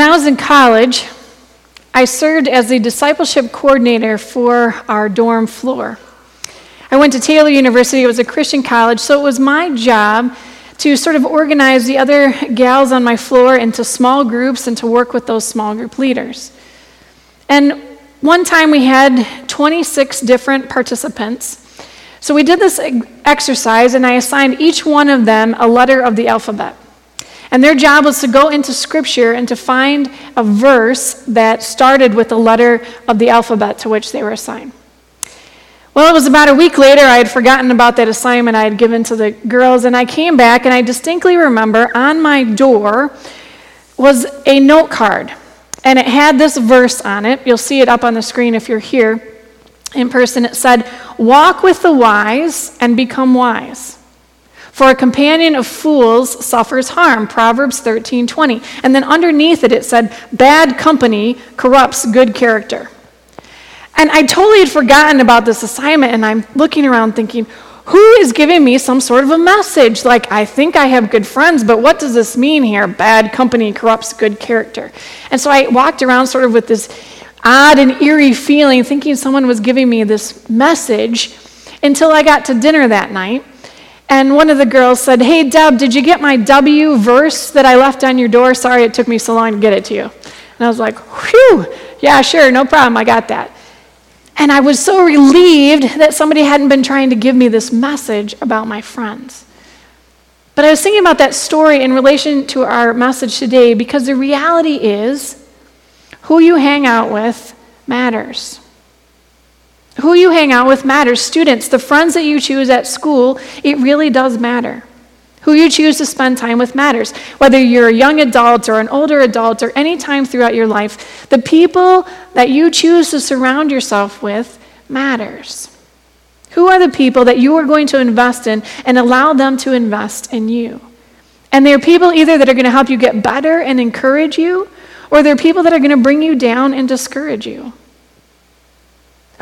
When I was in college, I served as the discipleship coordinator for our dorm floor. I went to Taylor University. It was a Christian college, so it was my job to sort of organize the other gals on my floor into small groups and to work with those small group leaders. And one time we had 26 different participants. So we did this exercise, and I assigned each one of them a letter of the alphabet. And their job was to go into Scripture and to find a verse that started with the letter of the alphabet to which they were assigned. Well, it was about a week later, I had forgotten about that assignment I had given to the girls, and I came back, and I distinctly remember on my door was a note card, and it had this verse on it. You'll see it up on the screen if you're here in person. It said, "Walk with the wise and become wise. For a companion of fools suffers harm," Proverbs 13:20. And then underneath it, it said, "Bad company corrupts good character." And I totally had forgotten about this assignment, and I'm looking around thinking, who is giving me some sort of a message? Like, I think I have good friends, but what does this mean here? Bad company corrupts good character. And so I walked around sort of with this odd and eerie feeling, thinking someone was giving me this message, until I got to dinner that night. And one of the girls said, "Hey, Deb, did you get my W verse that I left on your door? Sorry it took me so long to get it to you." And I was like, "Whew, yeah, sure, no problem, I got that." And I was so relieved that somebody hadn't been trying to give me this message about my friends. But I was thinking about that story in relation to our message today, because the reality is, who you hang out with matters. Who you hang out with matters. Students, the friends that you choose at school, it really does matter. Who you choose to spend time with matters. Whether you're a young adult or an older adult or any time throughout your life, the people that you choose to surround yourself with matters. Who are the people that you are going to invest in and allow them to invest in you? And they are people either that are going to help you get better and encourage you, or they're people that are going to bring you down and discourage you.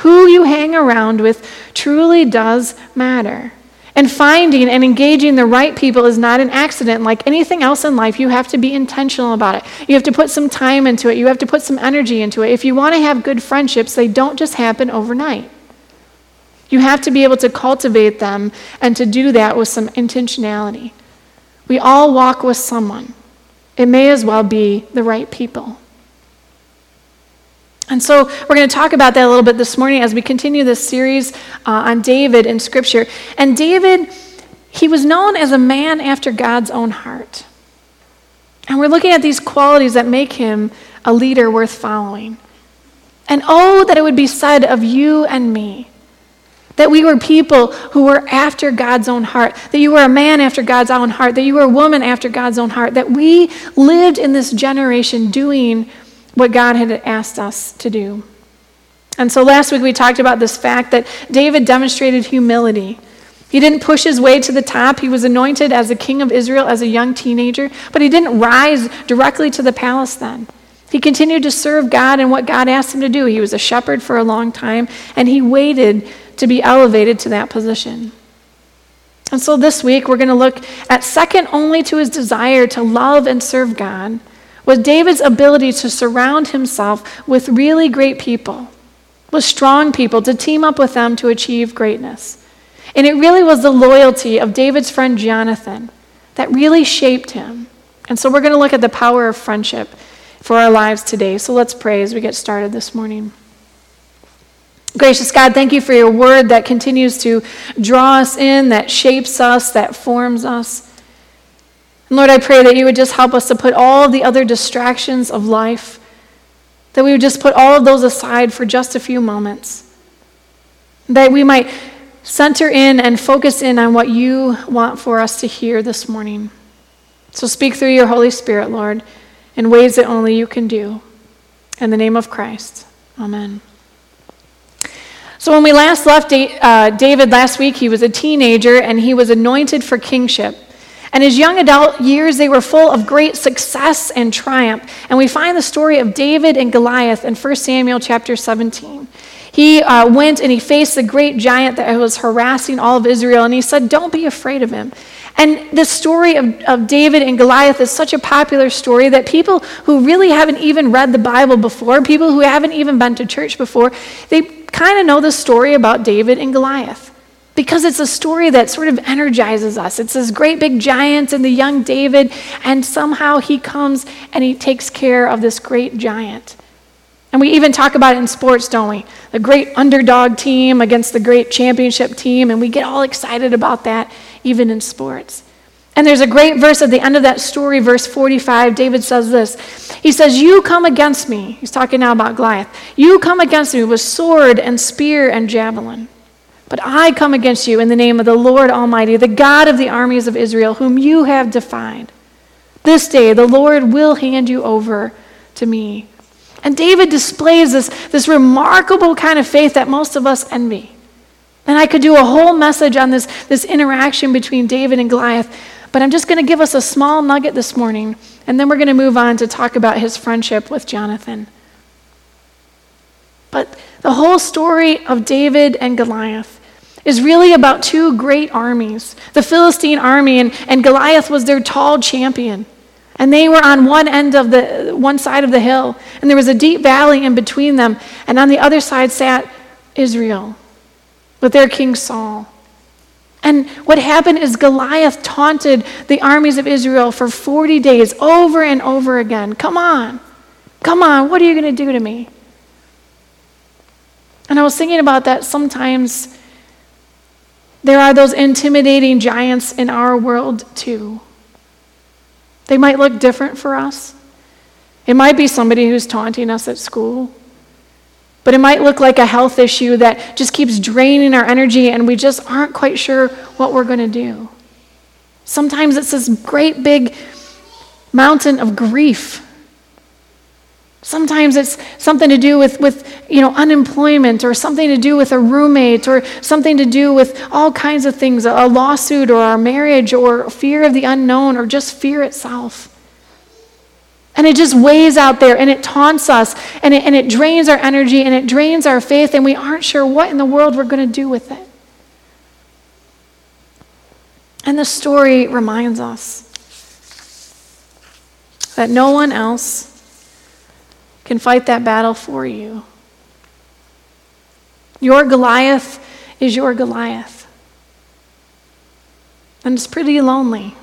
Who you hang around with truly does matter. And finding and engaging the right people is not an accident. Like anything else in life, you have to be intentional about it. You have to put some time into it. You have to put some energy into it. If you want to have good friendships, they don't just happen overnight. You have to be able to cultivate them and to do that with some intentionality. We all walk with someone. It may as well be the right people. And so we're going to talk about that a little bit this morning as we continue this series on David in Scripture. And David, he was known as a man after God's own heart. And we're looking at these qualities that make him a leader worth following. And oh, that it would be said of you and me, that we were people who were after God's own heart, that you were a man after God's own heart, that you were a woman after God's own heart, that we lived in this generation doing what God had asked us to do. And so last week we talked about this fact that David demonstrated humility. He didn't push his way to the top. He was anointed as the king of Israel as a young teenager, but he didn't rise directly to the palace then. He continued to serve God and what God asked him to do. He was a shepherd for a long time, and he waited to be elevated to that position. And so this week we're going to look at, second only to his desire to love and serve God, was David's ability to surround himself with really great people, with strong people, to team up with them to achieve greatness. And it really was the loyalty of David's friend Jonathan that really shaped him. And so we're going to look at the power of friendship for our lives today. So let's pray as we get started this morning. Gracious God, thank you for your word that continues to draw us in, that shapes us, that forms us. Lord, I pray that you would just help us to put all the other distractions of life, that we would just put all of those aside for just a few moments, that we might center in and focus in on what you want for us to hear this morning. So speak through your Holy Spirit, Lord, in ways that only you can do. In the name of Christ, amen. So when we last left David last week, he was a teenager and he was anointed for kingship. And his young adult years, they were full of great success and triumph. And we find the story of David and Goliath in 1 Samuel chapter 17. He went and he faced the great giant that was harassing all of Israel, and he said, don't be afraid of him. And the story of David and Goliath is such a popular story that people who really haven't even read the Bible before, people who haven't even been to church before, they kind of know the story about David and Goliath because it's a story that sort of energizes us. It's this great big giant and the young David, and somehow he comes and he takes care of this great giant. And we even talk about it in sports, don't we? The great underdog team against the great championship team, and we get all excited about that, even in sports. And there's a great verse at the end of that story, verse 45. David says this. He says, you come against me. He's talking now about Goliath. You come against me with sword and spear and javelin. But I come against you in the name of the Lord Almighty, the God of the armies of Israel, whom you have defied. This day the Lord will hand you over to me. And David displays this remarkable kind of faith that most of us envy. And I could do a whole message on this interaction between David and Goliath, but I'm just going to give us a small nugget this morning, and then we're going to move on to talk about his friendship with Jonathan. But the whole story of David and Goliath is really about two great armies, the Philistine army, and Goliath was their tall champion. And they were on one side of the hill, and there was a deep valley in between them, and on the other side sat Israel with their king Saul. And what happened is Goliath taunted the armies of Israel for 40 days over and over again. Come on, what are you going to do to me? And I was thinking about that. Sometimes there are those intimidating giants in our world too. They might look different for us. It might be somebody who's taunting us at school. But it might look like a health issue that just keeps draining our energy and we just aren't quite sure what we're going to do. Sometimes it's this great big mountain of grief. Sometimes it's something to do with unemployment, or something to do with a roommate, or something to do with all kinds of things, a lawsuit or our marriage or fear of the unknown or just fear itself. And it just weighs out there and it taunts us and it drains our energy and it drains our faith, and we aren't sure what in the world we're going to do with it. And the story reminds us that no one else can fight that battle for you. Your Goliath is your Goliath. And it's pretty lonely.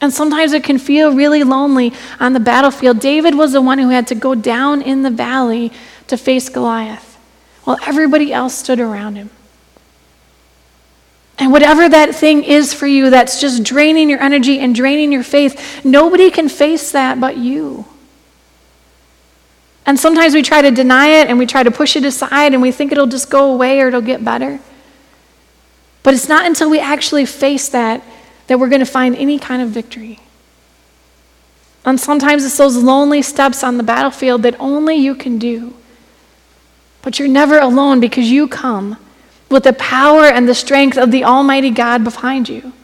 And sometimes it can feel really lonely on the battlefield. David was the one who had to go down in the valley to face Goliath, while everybody else stood around him. And whatever that thing is for you that's just draining your energy and draining your faith, nobody can face that but you. And sometimes we try to deny it and we try to push it aside and we think it'll just go away or it'll get better. But it's not until we actually face that we're going to find any kind of victory. And sometimes it's those lonely steps on the battlefield that only you can do. But you're never alone, because you come with the power and the strength of the Almighty God behind you.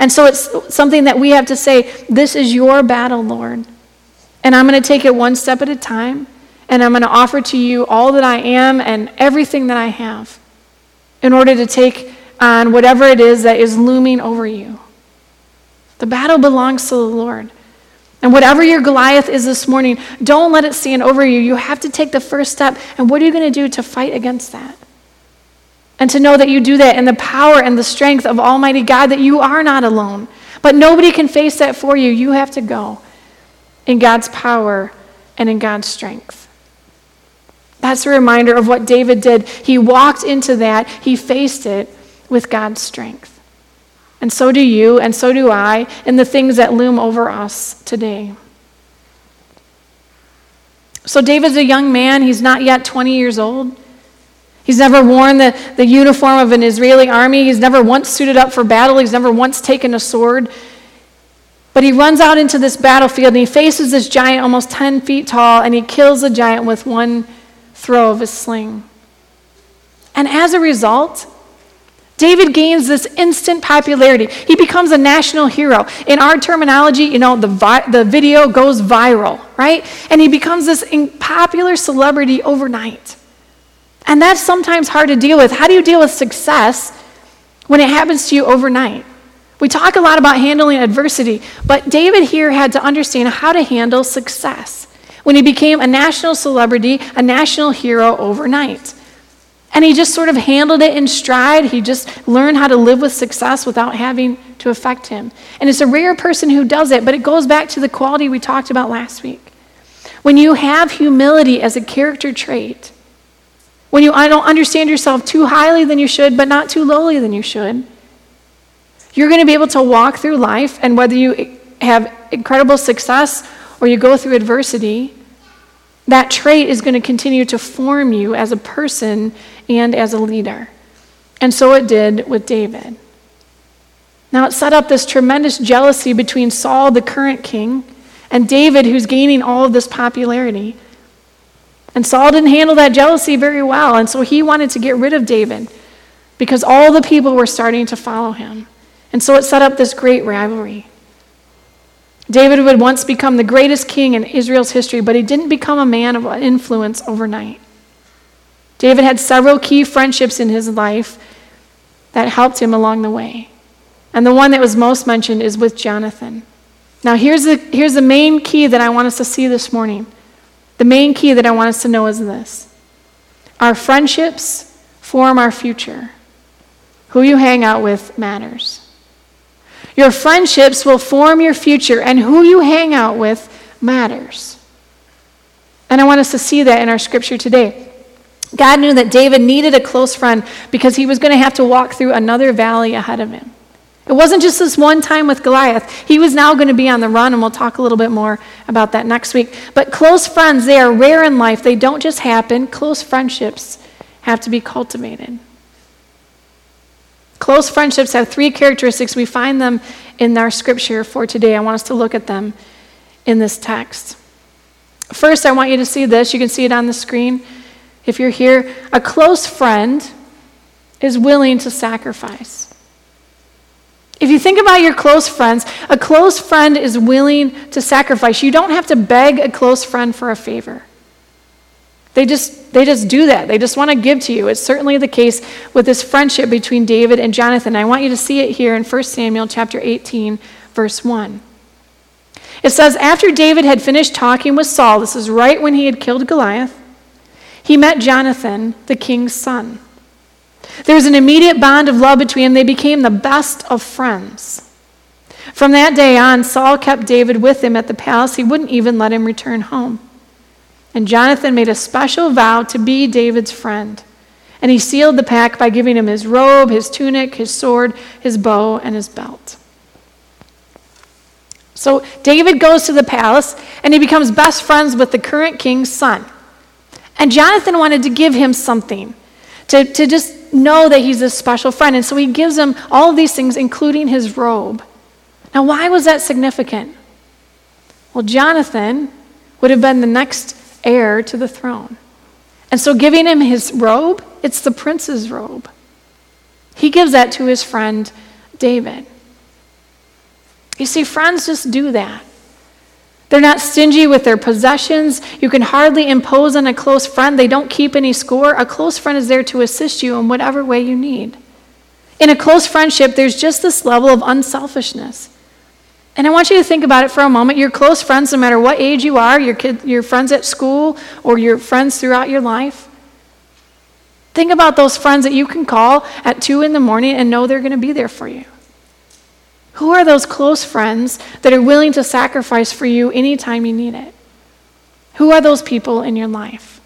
And so it's something that we have to say, this is your battle, Lord. And I'm going to take it one step at a time. And I'm going to offer to you all that I am and everything that I have in order to take on whatever it is that is looming over you. The battle belongs to the Lord. And whatever your Goliath is this morning, don't let it stand over you. You have to take the first step. And what are you going to do to fight against that? And to know that you do that in the power and the strength of Almighty God, that you are not alone. But nobody can face that for you. You have to go in God's power and in God's strength. That's a reminder of what David did. He walked into that. He faced it with God's strength. And so do you, and so do I, and the things that loom over us today. So David's a young man. He's not yet 20 years old. He's never worn the uniform of an Israeli army. He's never once suited up for battle. He's never once taken a sword. But he runs out into this battlefield and he faces this giant almost 10 feet tall, and he kills the giant with one throw of his sling. And as a result, David gains this instant popularity. He becomes a national hero. In our terminology, the video goes viral, right? And he becomes this popular celebrity overnight. And that's sometimes hard to deal with. How do you deal with success when it happens to you overnight? We talk a lot about handling adversity, but David here had to understand how to handle success when he became a national celebrity, a national hero overnight. And he just sort of handled it in stride. He just learned how to live with success without having to affect him. And it's a rare person who does it, but it goes back to the quality we talked about last week. When you have humility as a character trait, when you don't understand yourself too highly than you should, but not too lowly than you should, you're going to be able to walk through life, and whether you have incredible success or you go through adversity, that trait is going to continue to form you as a person and as a leader. And so it did with David. Now it set up this tremendous jealousy between Saul, the current king, and David, who's gaining all of this popularity. And Saul didn't handle that jealousy very well, and so he wanted to get rid of David because all the people were starting to follow him. And so it set up this great rivalry. David would once become the greatest king in Israel's history, but he didn't become a man of influence overnight. David had several key friendships in his life that helped him along the way. And the one that was most mentioned is with Jonathan. Now here's the main key that I want us to see this morning. The main key that I want us to know is this. Our friendships form our future. Who you hang out with matters. Your friendships will form your future, and who you hang out with matters. And I want us to see that in our scripture today. God knew that David needed a close friend because he was going to have to walk through another valley ahead of him. It wasn't just this one time with Goliath. He was now going to be on the run, and we'll talk a little bit more about that next week. But close friends, they are rare in life. They don't just happen. Close friendships have to be cultivated. Close friendships have three characteristics. We find them in our scripture for today. I want us to look at them in this text. First, I want you to see this. You can see it on the screen if you're here. A close friend is willing to sacrifice. If you think about your close friends, a close friend is willing to sacrifice. You don't have to beg a close friend for a favor. They just do that. They just want to give to you. It's certainly the case with this friendship between David and Jonathan. I want you to see it here in 1 Samuel chapter 18, verse 1. It says, after David had finished talking with Saul, this is right when he had killed Goliath, he met Jonathan, the king's son. There was an immediate bond of love between them. They became the best of friends. From that day on, Saul kept David with him at the palace. He wouldn't even let him return home. And Jonathan made a special vow to be David's friend. And he sealed the pact by giving him his robe, his tunic, his sword, his bow, and his belt. So David goes to the palace, and he becomes best friends with the current king's son. And Jonathan wanted to give him something, to just know that he's a special friend. And so he gives him all of these things, including his robe. Now, why was that significant? Well, Jonathan would have been the next heir to the throne. And so giving him his robe, it's the prince's robe. He gives that to his friend David. You see, friends just do that. They're not stingy with their possessions. You can hardly impose on a close friend. They don't keep any score. A close friend is there to assist you in whatever way you need. In a close friendship, there's just this level of unselfishness. And I want you to think about it for a moment. Your close friends, no matter what age you are, your friends at school, or your friends throughout your life, think about those friends that you can call at 2 in the morning and know they're going to be there for you. Who are those close friends that are willing to sacrifice for you anytime you need it? Who are those people in your life?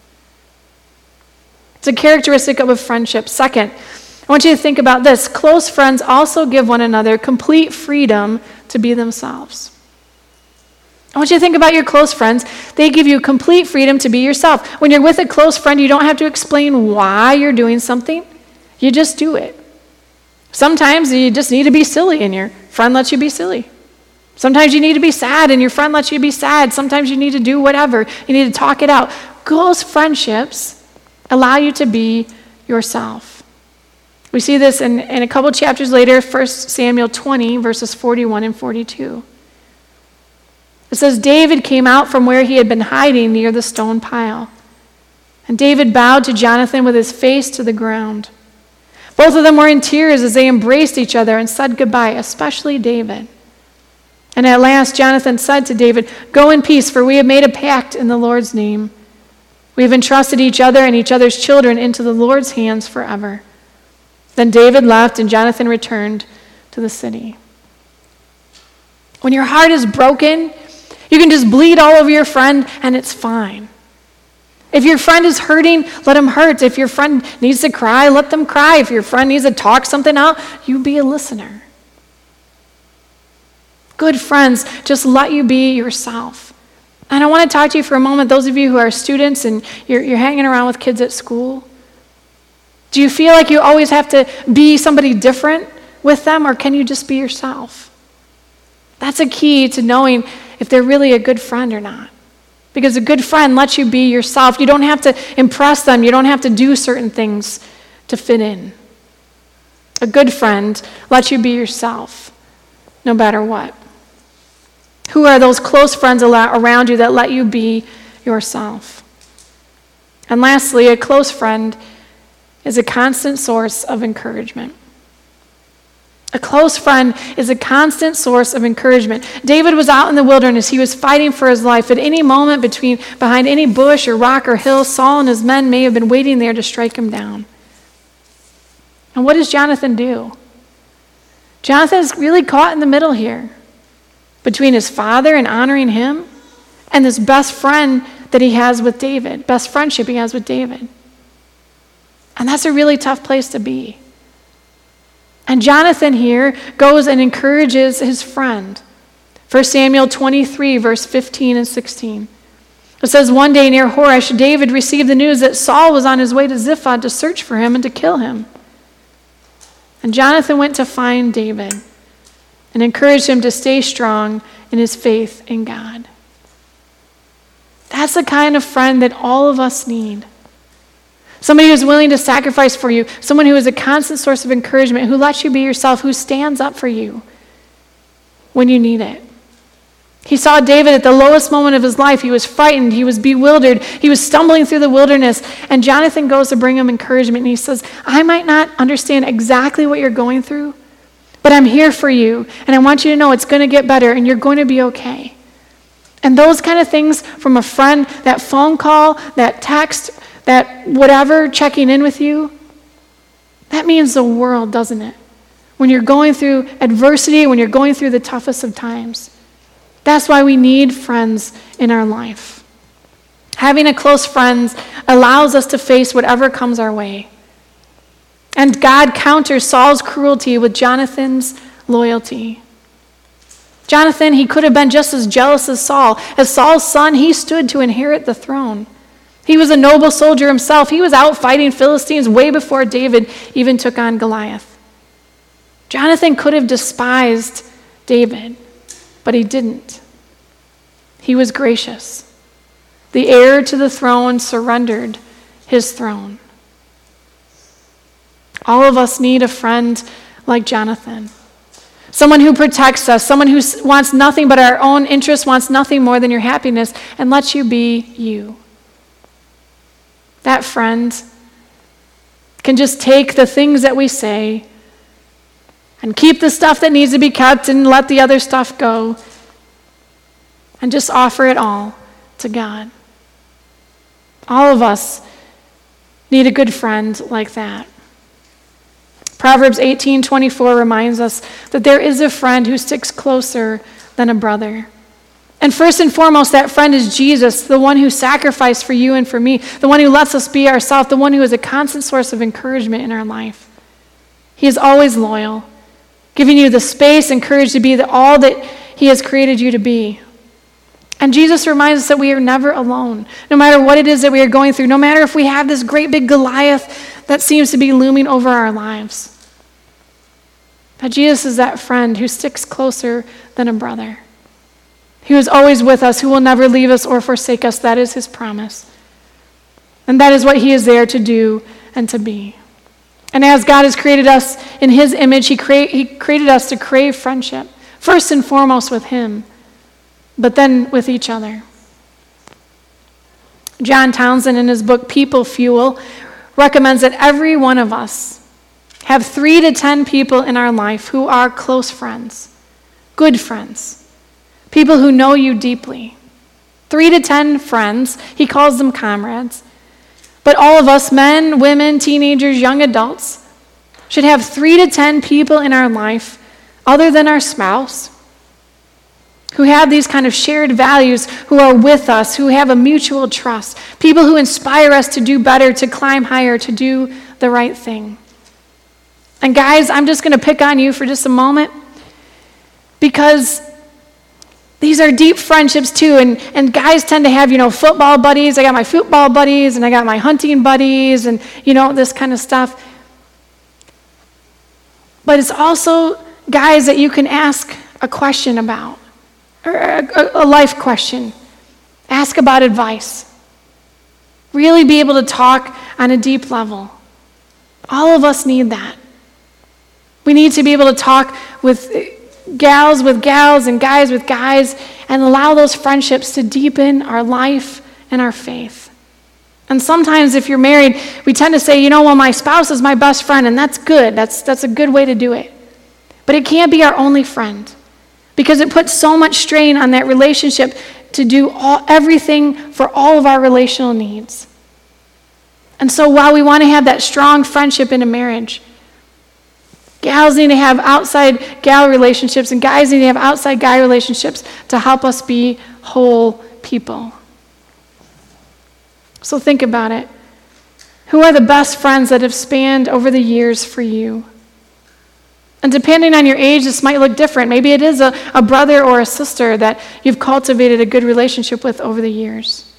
It's a characteristic of a friendship. Second, I want you to think about this. Close friends also give one another complete freedom to be themselves. I want you to think about your close friends. They give you complete freedom to be yourself. When you're with a close friend, you don't have to explain why you're doing something. You just do it. Sometimes you just need to be silly, and your friend lets you be silly. Sometimes you need to be sad, and your friend lets you be sad. Sometimes you need to do whatever. You need to talk it out. Close friendships allow you to be yourself. We see this in a couple chapters later, 1 Samuel 20, verses 41 and 42. It says, David came out from where he had been hiding near the stone pile. And David bowed to Jonathan with his face to the ground. Both of them were in tears as they embraced each other and said goodbye, especially David. And at last Jonathan said to David, "Go in peace, for we have made a pact in the Lord's name. We have entrusted each other and each other's children into the Lord's hands forever." Then David left and Jonathan returned to the city. When your heart is broken, you can just bleed all over your friend and it's fine. If your friend is hurting, let him hurt. If your friend needs to cry, let them cry. If your friend needs to talk something out, you be a listener. Good friends just let you be yourself. And I want to talk to you for a moment, those of you who are students and you're hanging around with kids at school. Do you feel like you always have to be somebody different with them, or can you just be yourself? That's a key to knowing if they're really a good friend or not. Because a good friend lets you be yourself. You don't have to impress them. You don't have to do certain things to fit in. A good friend lets you be yourself, no matter what. Who are those close friends around you that let you be yourself? And lastly, a close friend is a constant source of encouragement. A close friend is a constant source of encouragement. David was out in the wilderness. He was fighting for his life. At any moment behind any bush or rock or hill, Saul and his men may have been waiting there to strike him down. And what does Jonathan do? Jonathan is really caught in the middle here, between his father and honoring him and this best friendship he has with David. And that's a really tough place to be. And Jonathan here goes and encourages his friend. 1 Samuel 23, verse 15 and 16. It says, "One day near Horesh, David received the news that Saul was on his way to Ziph to search for him and to kill him. And Jonathan went to find David and encouraged him to stay strong in his faith in God." That's the kind of friend that all of us need. Somebody who's willing to sacrifice for you, someone who is a constant source of encouragement, who lets you be yourself, who stands up for you when you need it. He saw David at the lowest moment of his life. He was frightened. He was bewildered. He was stumbling through the wilderness. And Jonathan goes to bring him encouragement. And he says, "I might not understand exactly what you're going through, but I'm here for you, and I want you to know it's going to get better, and you're going to be okay." And those kind of things from a friend, that phone call, that text, that whatever, checking in with you, that means the world, doesn't it? When you're going through adversity, when you're going through the toughest of times. That's why we need friends in our life. Having a close friend allows us to face whatever comes our way. And God counters Saul's cruelty with Jonathan's loyalty. Jonathan, he could have been just as jealous as Saul. As Saul's son, he stood to inherit the throne. He was a noble soldier himself. He was out fighting Philistines way before David even took on Goliath. Jonathan could have despised David, but he didn't. He was gracious. The heir to the throne surrendered his throne. All of us need a friend like Jonathan. Someone who protects us, someone who wants nothing but our own interests, wants nothing more than your happiness, and lets you be you. That friend can just take the things that we say and keep the stuff that needs to be kept and let the other stuff go and just offer it all to God. All of us need a good friend like that. Proverbs 18:24 reminds us that there is a friend who sticks closer than a brother. And first and foremost, that friend is Jesus, the one who sacrificed for you and for me, the one who lets us be ourselves, the one who is a constant source of encouragement in our life. He is always loyal, giving you the space and courage to be all that he has created you to be. And Jesus reminds us that we are never alone, no matter what it is that we are going through, no matter if we have this great big Goliath that seems to be looming over our lives. That Jesus is that friend who sticks closer than a brother, who is always with us, who will never leave us or forsake us. That is his promise. And that is what he is there to do and to be. And as God has created us in his image, he created us to crave friendship, first and foremost with him, but then with each other. John Townsend, in his book People Fuel, recommends that every one of us have 3 to 10 people in our life who are close friends, good friends, people who know you deeply. 3 to 10 friends, he calls them comrades. But all of us, men, women, teenagers, young adults, should have 3 to 10 people in our life other than our spouse who have these kind of shared values, who are with us, who have a mutual trust, people who inspire us to do better, to climb higher, to do the right thing. And guys, I'm just going to pick on you for just a moment because these are deep friendships too, and guys tend to have, football buddies. I got my football buddies, and I got my hunting buddies, and, this kind of stuff. But it's also guys that you can ask a question about, or a life question. Ask about advice. Really be able to talk on a deep level. All of us need that. We need to be able to talk with gals with gals and guys with guys and allow those friendships to deepen our life and our faith. And sometimes if you're married, we tend to say, well, my spouse is my best friend, and that's good. That's a good way to do it. But it can't be our only friend because it puts so much strain on that relationship to do everything for all of our relational needs. And so while we want to have that strong friendship in a marriage, gals need to have outside gal relationships, and guys need to have outside guy relationships to help us be whole people. So think about it. Who are the best friends that have spanned over the years for you? And depending on your age, this might look different. Maybe it is a brother or a sister that you've cultivated a good relationship with over the years.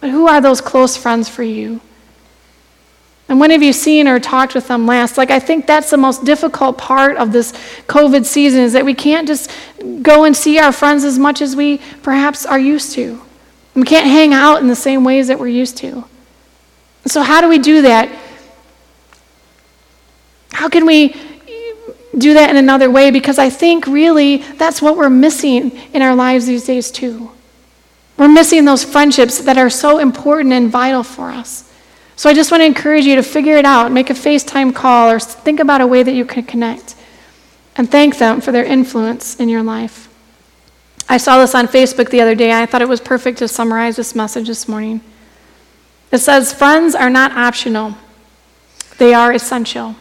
But who are those close friends for you? And when have you seen or talked with them last? I think that's the most difficult part of this COVID season, is that we can't just go and see our friends as much as we perhaps are used to. We can't hang out in the same ways that we're used to. So how do we do that? How can we do that in another way? Because I think really that's what we're missing in our lives these days too. We're missing those friendships that are so important and vital for us. So I just want to encourage you to figure it out, make a FaceTime call, or think about a way that you can connect and thank them for their influence in your life. I saw this on Facebook the other day, and I thought it was perfect to summarize this message this morning. It says, friends are not optional. They are essential.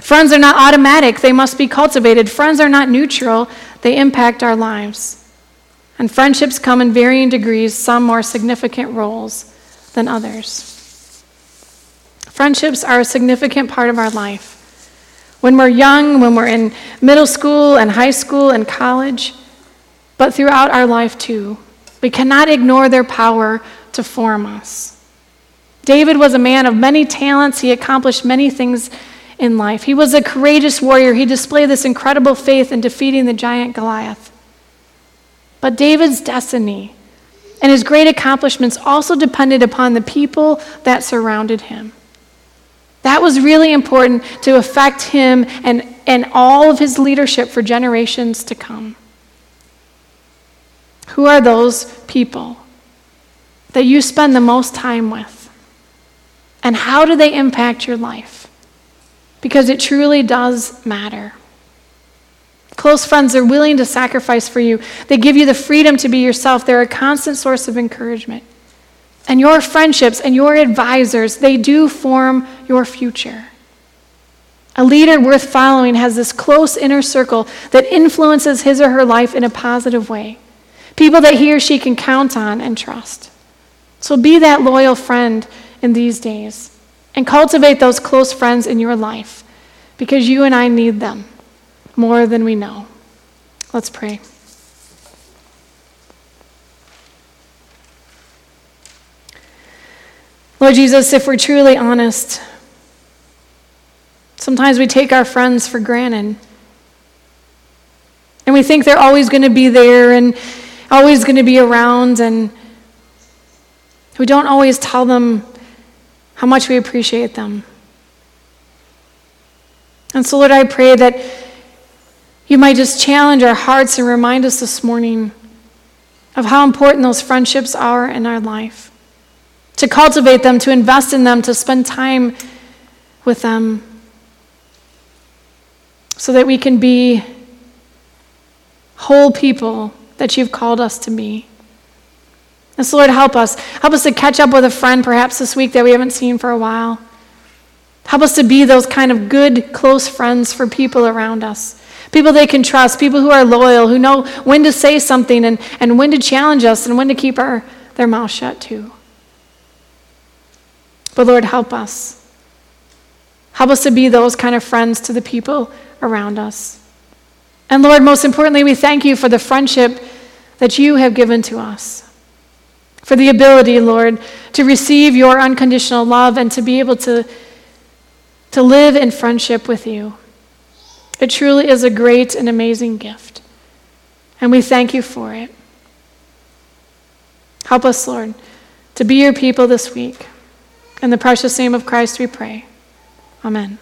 Friends are not automatic. They must be cultivated. Friends are not neutral. They impact our lives. And friendships come in varying degrees, some more significant roles than others. Friendships are a significant part of our life. When we're young, when we're in middle school and high school and college, but throughout our life too. We cannot ignore their power to form us. David was a man of many talents. He accomplished many things in life. He was a courageous warrior. He displayed this incredible faith in defeating the giant Goliath. But David's destiny and his great accomplishments also depended upon the people that surrounded him. That was really important to affect him and all of his leadership for generations to come. Who are those people that you spend the most time with? And how do they impact your life? Because it truly does matter. Close friends are willing to sacrifice for you. They give you the freedom to be yourself. They're a constant source of encouragement. And your friendships and your advisors, they do form your future. A leader worth following has this close inner circle that influences his or her life in a positive way. People that he or she can count on and trust. So be that loyal friend in these days and cultivate those close friends in your life because you and I need them more than we know. Let's pray. Lord Jesus, if we're truly honest, sometimes we take our friends for granted. And we think they're always going to be there and always going to be around. And we don't always tell them how much we appreciate them. And so, Lord, I pray that you might just challenge our hearts and remind us this morning of how important those friendships are in our life, to cultivate them, to invest in them, to spend time with them, so that we can be whole people that you've called us to be. And so, Lord, help us. Help us to catch up with a friend perhaps this week that we haven't seen for a while. Help us to be those kind of good, close friends for people around us, people they can trust, people who are loyal, who know when to say something and when to challenge us and when to keep their mouth shut too. But, Lord, help us. Help us to be those kind of friends to the people around us. And, Lord, most importantly, we thank you for the friendship that you have given to us, for the ability, Lord, to receive your unconditional love and to be able to live in friendship with you. It truly is a great and amazing gift, and we thank you for it. Help us, Lord, to be your people this week. In the precious name of Christ we pray. Amen.